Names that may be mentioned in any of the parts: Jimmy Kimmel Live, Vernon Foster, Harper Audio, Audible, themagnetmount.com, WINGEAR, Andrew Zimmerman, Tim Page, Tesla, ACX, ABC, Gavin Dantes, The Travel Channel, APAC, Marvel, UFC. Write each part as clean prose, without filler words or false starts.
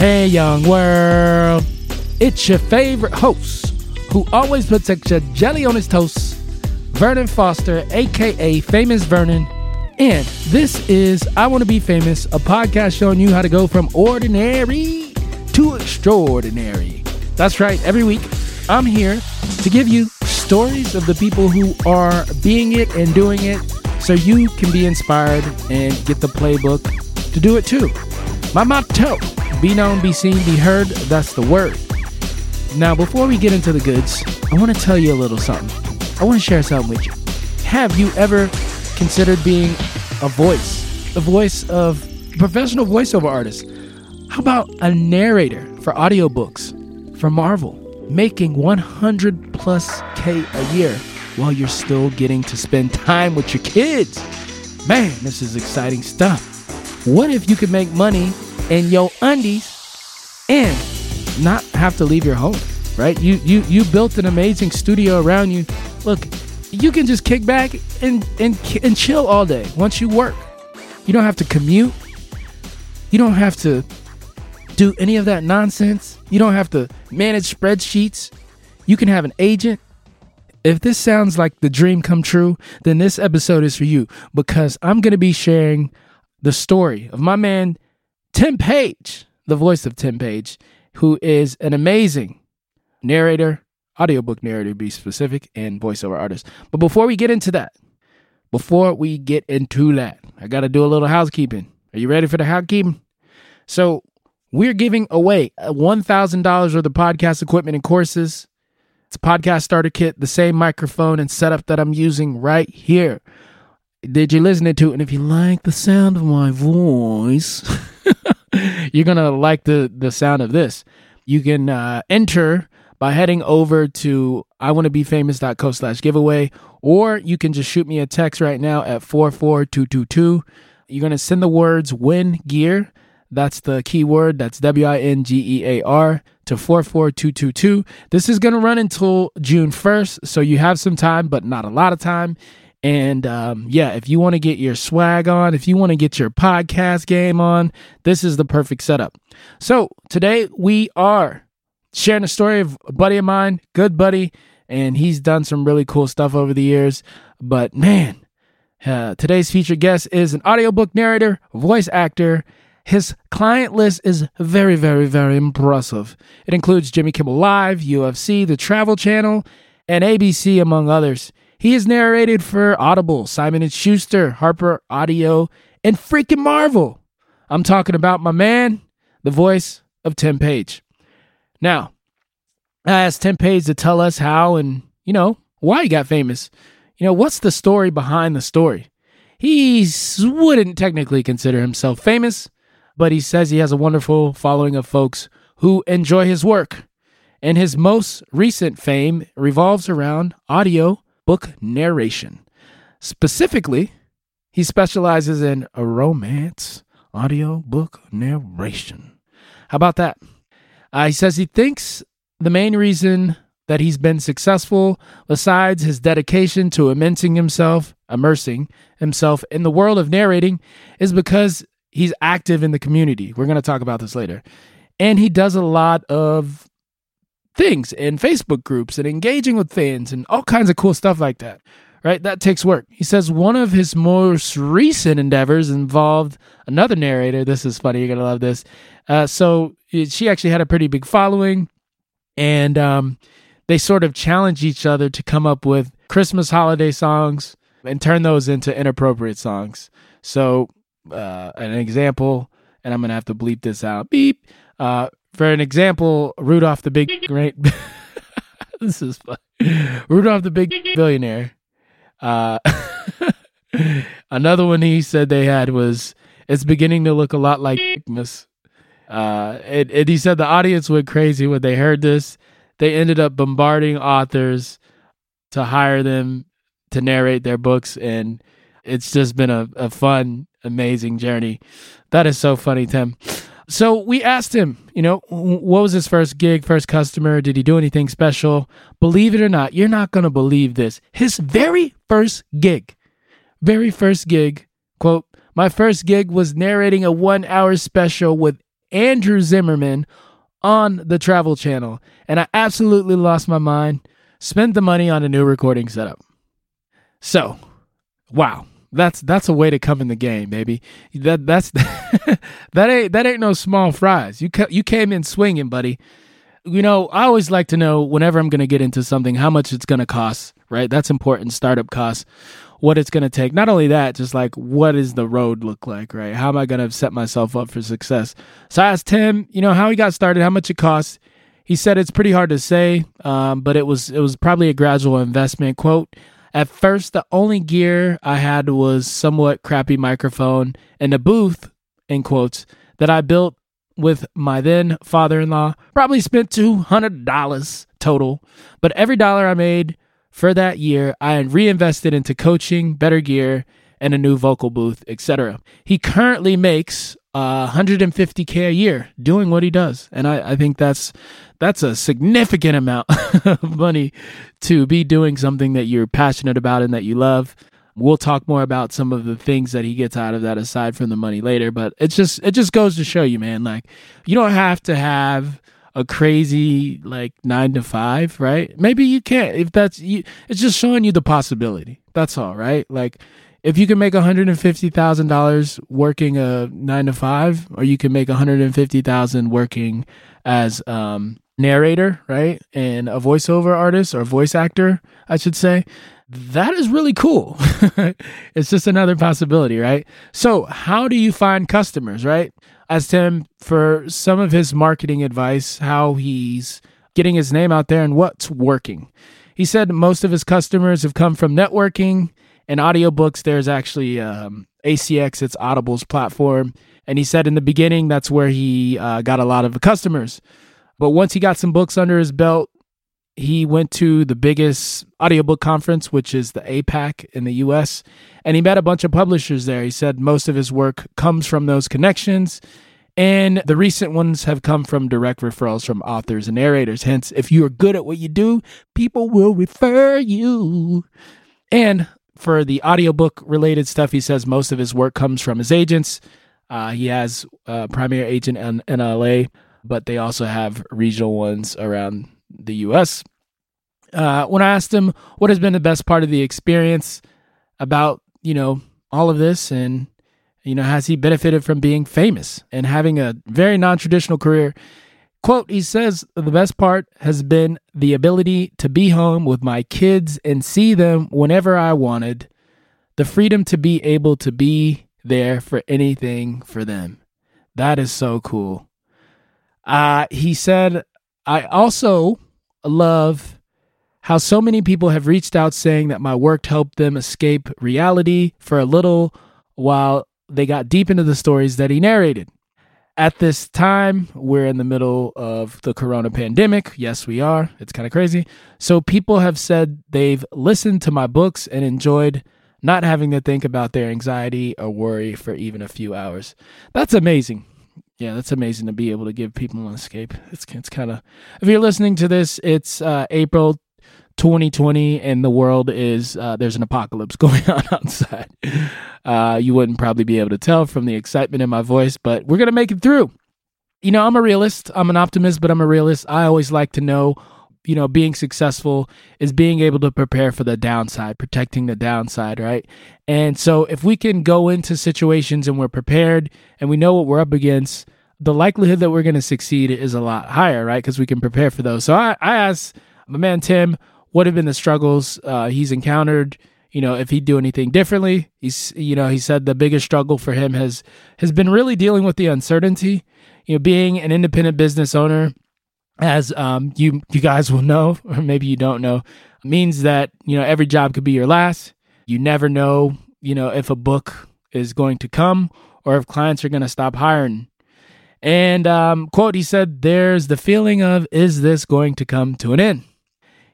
Hey, young world. It's your favorite host who always puts extra jelly on his toast, Vernon Foster, a.k.a. Famous Vernon. And this is I Want to Be Famous, a podcast showing you how to go from ordinary to extraordinary. That's right. Every week, I'm here to give you stories of the people who are being it and doing it so you can be inspired and get the playbook to do it too. My motto, be known, be seen, be heard, that's the word. Now, before we get into the goods, I want to tell you a little something. I want to share something with you. Have you ever considered being a professional voiceover artist? How about a narrator for audiobooks for Marvel, making 100 plus K a year while you're still getting to spend time with your kids? Man, this is exciting stuff. What if you could make money in your undies and not have to leave your home, right? You built an amazing studio around you. Look, you can just kick back and chill all day once you work. You don't have to commute. You don't have to do any of that nonsense. You don't have to manage spreadsheets. You can have an agent. If this sounds like the dream come true, then this episode is for you, because I'm going to be sharing the story of my man, Tim Page, the voice of Tim Page, who is an amazing narrator, audiobook narrator to be specific, and voiceover artist. But before we get into that, I got to do a little housekeeping. Are you ready for the housekeeping? So we're giving away $1,000 worth of podcast equipment and courses. It's a podcast starter kit, the same microphone and setup that I'm using right here. Did you listen to it? And if you like the sound of my voice, you're going to like the sound of this. You can enter by heading over to iwannabefamous.co/giveaway, or you can just shoot me a text right now at 44222. You're going to send the words "win gear," that's the keyword, that's WINGEAR, to 44222. This is going to run until June 1st, so you have some time, but not a lot of time. And if you want to get your swag on, if you want to get your podcast game on, this is the perfect setup. So today we are sharing a story of a buddy of mine, good buddy, and he's done some really cool stuff over the years. But man, today's featured guest is an audiobook narrator, voice actor. His client list is very, very, very impressive. It includes Jimmy Kimmel Live, UFC, The Travel Channel, and ABC, among others. He has narrated for Audible, Simon & Schuster, Harper Audio, and freaking Marvel. I'm talking about my man, the voice of Tim Page. Now, I asked Tim Page to tell us how and, why he got famous. What's the story behind the story? He wouldn't technically consider himself famous, but he says he has a wonderful following of folks who enjoy his work. And his most recent fame revolves around audio book narration. Specifically, he specializes in a romance audio book narration. How about that? He says he thinks the main reason that he's been successful, besides his dedication to immersing himself in the world of narrating, is because he's active in the community. We're going to talk about this later. And he does a lot of things in Facebook groups and engaging with fans and all kinds of cool stuff like that, right? That takes work. He says one of his most recent endeavors involved another narrator. This is funny. You're going to love this. So she actually had a pretty big following, and they sort of challenged each other to come up with Christmas holiday songs and turn those into inappropriate songs. So an example, and I'm going to have to bleep this out. Beep. For an example, Rudolph the Big Great. This is funny. Rudolph the Big Billionaire. Another one he said they had was, "It's beginning to look a lot like Christmas." And he said the audience went crazy when they heard this. They ended up bombarding authors to hire them to narrate their books. And it's just been a fun, amazing journey. That is so funny, Tim. So we asked him, what was his first gig, first customer? Did he do anything special? Believe it or not, you're not going to believe this. His very first gig, quote, "My first gig was narrating a 1-hour special with Andrew Zimmerman on the Travel Channel, and I absolutely lost my mind. Spent the money on a new recording setup. So, wow, that's a way to come in the game, baby. That's that ain't no small fries. You came in swinging, buddy. You know, I always like to know whenever I'm going to get into something, how much it's going to cost, right? That's important. Startup costs, what it's going to take. Not only that, just like, what does the road look like, right? How am I going to set myself up for success? So I asked Tim, you know, how he got started, how much it costs. He said it's pretty hard to say, but it was probably a gradual investment. Quote, at first, the only gear I had was somewhat crappy microphone and a booth, in quotes, that I built with my then father-in-law. Probably spent $200 total, but every dollar I made for that year, I reinvested into coaching, better gear, and a new vocal booth, etc. He currently makes $150K a year doing what he does, and I think that's a significant amount of money to be doing something that you're passionate about and that you love. We'll talk more about some of the things that he gets out of that aside from the money later, but it just goes to show you, man, like, you don't have to have a crazy, like, 9-to-5, right? Maybe you can't. If that's you, it's just showing you the possibility. That's all, right? Like, if you can make $150,000 working a 9-to-5, or you can make $150,000 working as narrator, right? And a voiceover artist, or voice actor, I should say. That is really cool. It's just another possibility, right? So how do you find customers, right? I asked him for some of his marketing advice, how he's getting his name out there and what's working. He said most of his customers have come from networking and audiobooks. There's actually ACX, it's Audible's platform. And he said in the beginning, that's where he got a lot of the customers. But once he got some books under his belt, he went to the biggest audiobook conference, which is the APAC in the US, and he met a bunch of publishers there. He said most of his work comes from those connections, and the recent ones have come from direct referrals from authors and narrators. Hence, if you are good at what you do, people will refer you. And for the audiobook-related stuff, he says most of his work comes from his agents. He has a primary agent in LA, but they also have regional ones around the US. When I asked him what has been the best part of the experience about, you know, all of this, and, you know, has he benefited from being famous and having a very non-traditional career? Quote, he says, the best part has been the ability to be home with my kids and see them whenever I wanted, the freedom to be able to be there for anything for them. That is so cool. He said, I also love how so many people have reached out saying that my work helped them escape reality for a little while they got deep into the stories that he narrated. At this time, we're in the middle of the corona pandemic. Yes, we are. It's kind of crazy. So people have said they've listened to my books and enjoyed not having to think about their anxiety or worry for even a few hours. That's amazing. Yeah, that's amazing to be able to give people an escape. It's kind of, if you're listening to this, it's April 2020, and the world is, there's an apocalypse going on outside. You wouldn't probably be able to tell from the excitement in my voice, but we're going to make it through. You know, I'm a realist. I'm an optimist, but I'm a realist. I always like to know, you know, being successful is being able to prepare for the downside, protecting the downside, right? And so if we can go into situations and we're prepared and we know what we're up against, the likelihood that we're going to succeed is a lot higher, right? Because we can prepare for those. So I asked my man Tim what have been the struggles he's encountered, you know, if he'd do anything differently. He's, you know, he said the biggest struggle for him has been really dealing with the uncertainty, you know, being an independent business owner. As you guys will know, or maybe you don't know, means that, you know, every job could be your last. You never know, you know, if a book is going to come or if clients are going to stop hiring. And quote, he said, there's the feeling of, is this going to come to an end?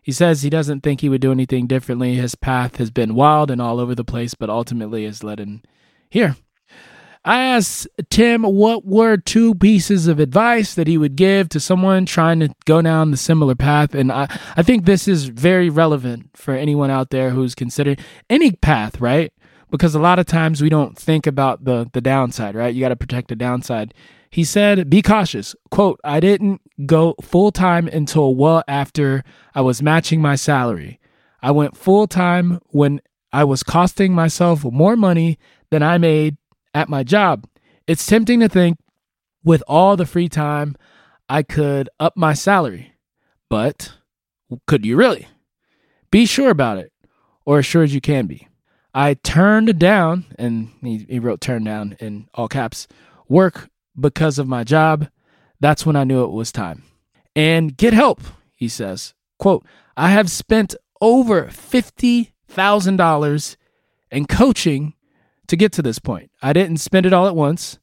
He says he doesn't think he would do anything differently. His path has been wild and all over the place, but ultimately has led him here. I asked Tim what were two pieces of advice that he would give to someone trying to go down the similar path. And I think this is very relevant for anyone out there who's considering any path, right? Because a lot of times we don't think about the downside, right? You got to protect the downside. He said, be cautious. Quote, I didn't go full-time until well after I was matching my salary. I went full-time when I was costing myself more money than I made at my job. It's tempting to think with all the free time, I could up my salary. But could you really? Be sure about it, or as sure as you can be. I turned down, and he wrote turned down in all caps, work because of my job. That's when I knew it was time. And get help, he says. Quote, I have spent over $50,000 in coaching to get to this point. I didn't spend it all at once,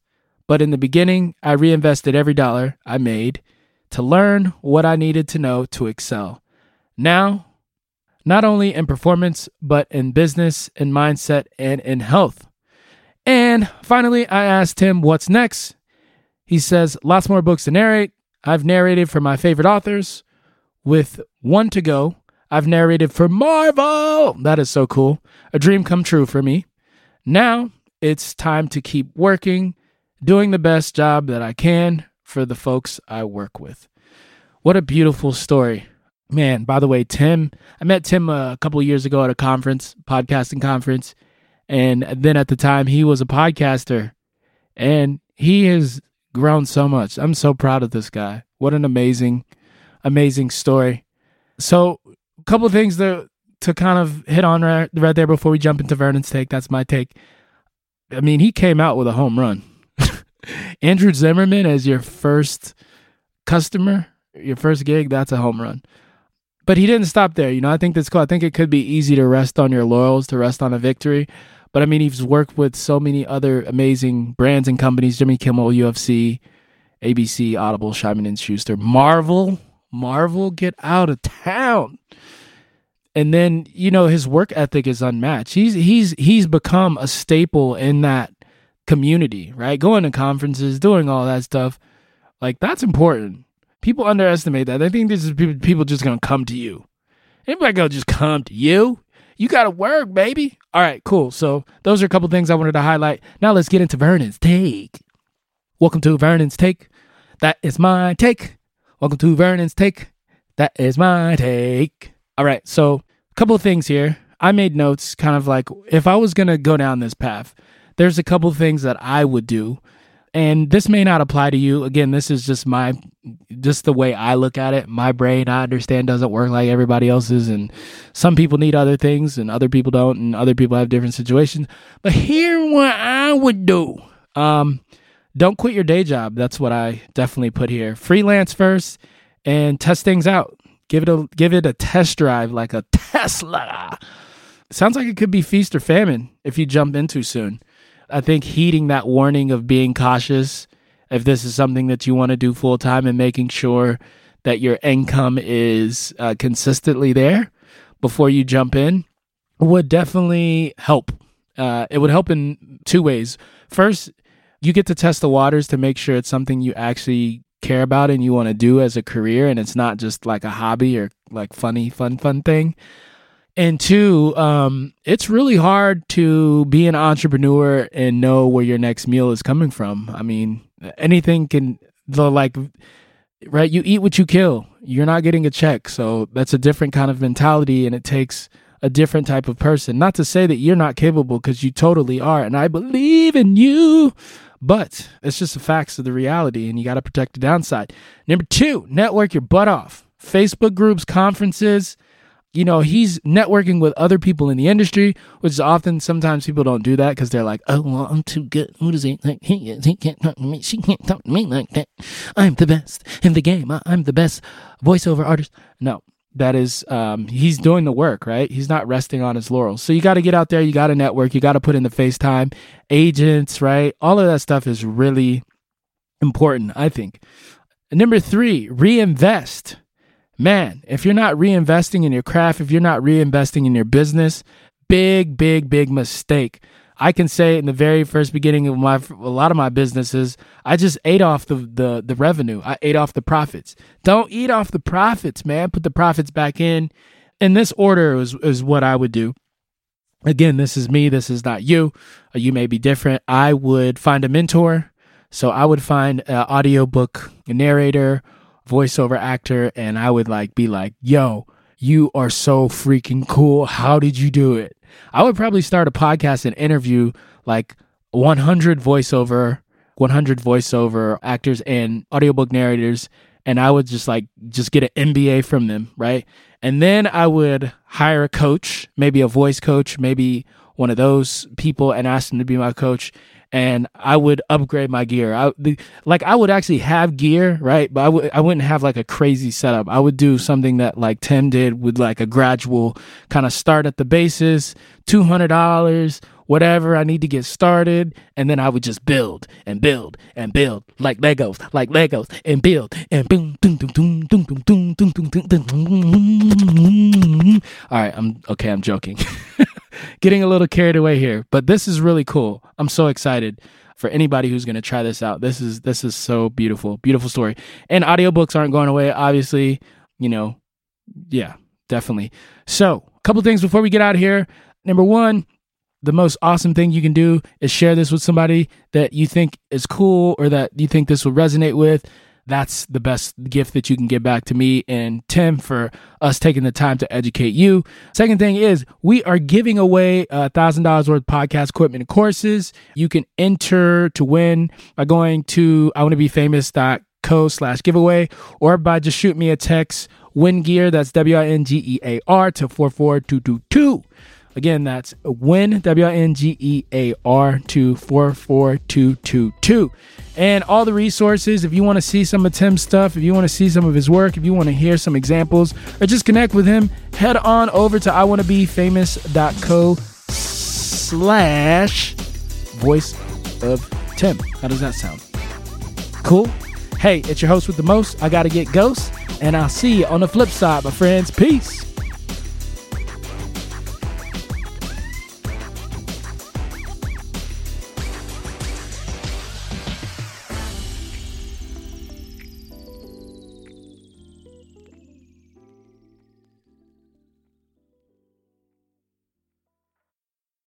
but in the beginning, I reinvested every dollar I made to learn what I needed to know to excel. Now, not only in performance, but in business, in mindset, and in health. And finally, I asked him what's next. He says, lots more books to narrate. I've narrated for my favorite authors. With one to go, I've narrated for Marvel. That is so cool. A dream come true for me. Now, it's time to keep working, doing the best job that I can for the folks I work with. What a beautiful story. Man, by the way, Tim, I met Tim a couple of years ago at a conference, podcasting conference. And then at the time, he was a podcaster. And he has grown so much. I'm so proud of this guy. What an amazing, amazing story. So a couple of things to kind of hit on right there before we jump into Vernon's take. That's my take. I mean, he came out with a home run. Andrew Zimmerman as your first customer, your first gig, that's a home run. But he didn't stop there. You know, I think that's cool. I think it could be easy to rest on your laurels, to rest on a victory. But I mean, he's worked with so many other amazing brands and companies, Jimmy Kimmel, UFC, ABC, Audible, Simon & Schuster, Marvel, get out of town. And then, you know, his work ethic is unmatched. He's become a staple in that community, right? Going to conferences, doing all that stuff. Like, that's important. People underestimate that. They think this is people just going to come to you. Anybody going to just come to you? You got to work, baby. All right, cool. So those are a couple things I wanted to highlight. Now let's get into Vernon's Take. Welcome to Vernon's Take. That is my take. Welcome to Vernon's Take. That is my take. All right, so a couple of things here. I made notes kind of like if I was going to go down this path, there's a couple of things that I would do. And this may not apply to you. Again, this is just the way I look at it. My brain, I understand, doesn't work like everybody else's. And some people need other things and other people don't. And other people have different situations. But here's what I would do. Don't quit your day job. That's what I definitely put here. Freelance first and test things out. Give it a test drive like a Tesla. Sounds like it could be feast or famine if you jump in too soon. I think heeding that warning of being cautious, if this is something that you want to do full time and making sure that your income is consistently there before you jump in, would definitely help. It would help in two ways. First, you get to test the waters to make sure it's something you actually care about and you want to do as a career and it's not just like a hobby or like fun thing. And two, it's really hard to be an entrepreneur and know where your next meal is coming from. I mean, anything right? You eat what you kill. You're not getting a check. So that's a different kind of mentality and it takes a different type of person. Not to say that you're not capable because you totally are. And I believe in you, but it's just the facts of the reality and you got to protect the downside. Number two, network your butt off. Facebook groups, conferences. You know, he's networking with other people in the industry, which is often sometimes people don't do that because they're like, oh, well, I'm too good. Who does he think he is? He can't talk to me. She can't talk to me like that. I'm the best in the game. I'm the best voiceover artist. No, that is, he's doing the work, right? He's not resting on his laurels. So you got to get out there. You got to network. You got to put in the FaceTime agents, right? All of that stuff is really important, I think. Number three, reinvest. Man, if you're not reinvesting in your craft, if you're not reinvesting in your business, big mistake. I can say in the very first beginning of a lot of my businesses, I just ate off the revenue. I ate off the profits. Don't eat off the profits, man. Put the profits back in. In this order is what I would do. Again, this is me. This is not you. You may be different. I would find a mentor. So I would find an audiobook narrator, voiceover actor, and I would be like, yo, you are so freaking cool. How did you do it? I would probably start a podcast and interview 100 voiceover actors and audiobook narrators. And I would just get an MBA from them, right? And then I would hire a coach, maybe a voice coach, maybe one of those people, and ask them to be my coach. And I would upgrade my gear. I would actually have gear, right? But I wouldn't have a crazy setup. I would do something that Tim did with a gradual kind of start at the basis, $200, whatever I need to get started, and then I would just build and build and build like Legos and build and boom, boom, boom, boom, boom, boom, boom, boom, boom, boom. All right, I'm joking. Getting a little carried away here, but this is really cool. I'm so excited for anybody who's going to try this out. This is so beautiful, beautiful story. And audiobooks aren't going away, obviously, yeah, definitely. So a couple things before we get out of here. Number one, the most awesome thing you can do is share this with somebody that you think is cool or that you think this will resonate with. That's the best gift that you can give back to me and Tim for us taking the time to educate you. Second thing is we are giving away $1,000 worth of podcast equipment and courses. You can enter to win by going to iwantobefamous.co/giveaway or by just shoot me a text, WinGear, that's WINGEAR, to 44222. Again, that's win, WINGEAR, to 44222. And all the resources, if you want to see some of Tim's stuff, if you want to see some of his work, if you want to hear some examples, or just connect with him, head on over to iwantobefamous.co/voiceoftim. How does that sound? Cool? Hey, it's your host with the most. I got to get ghosts, and I'll see you on the flip side, my friends. Peace.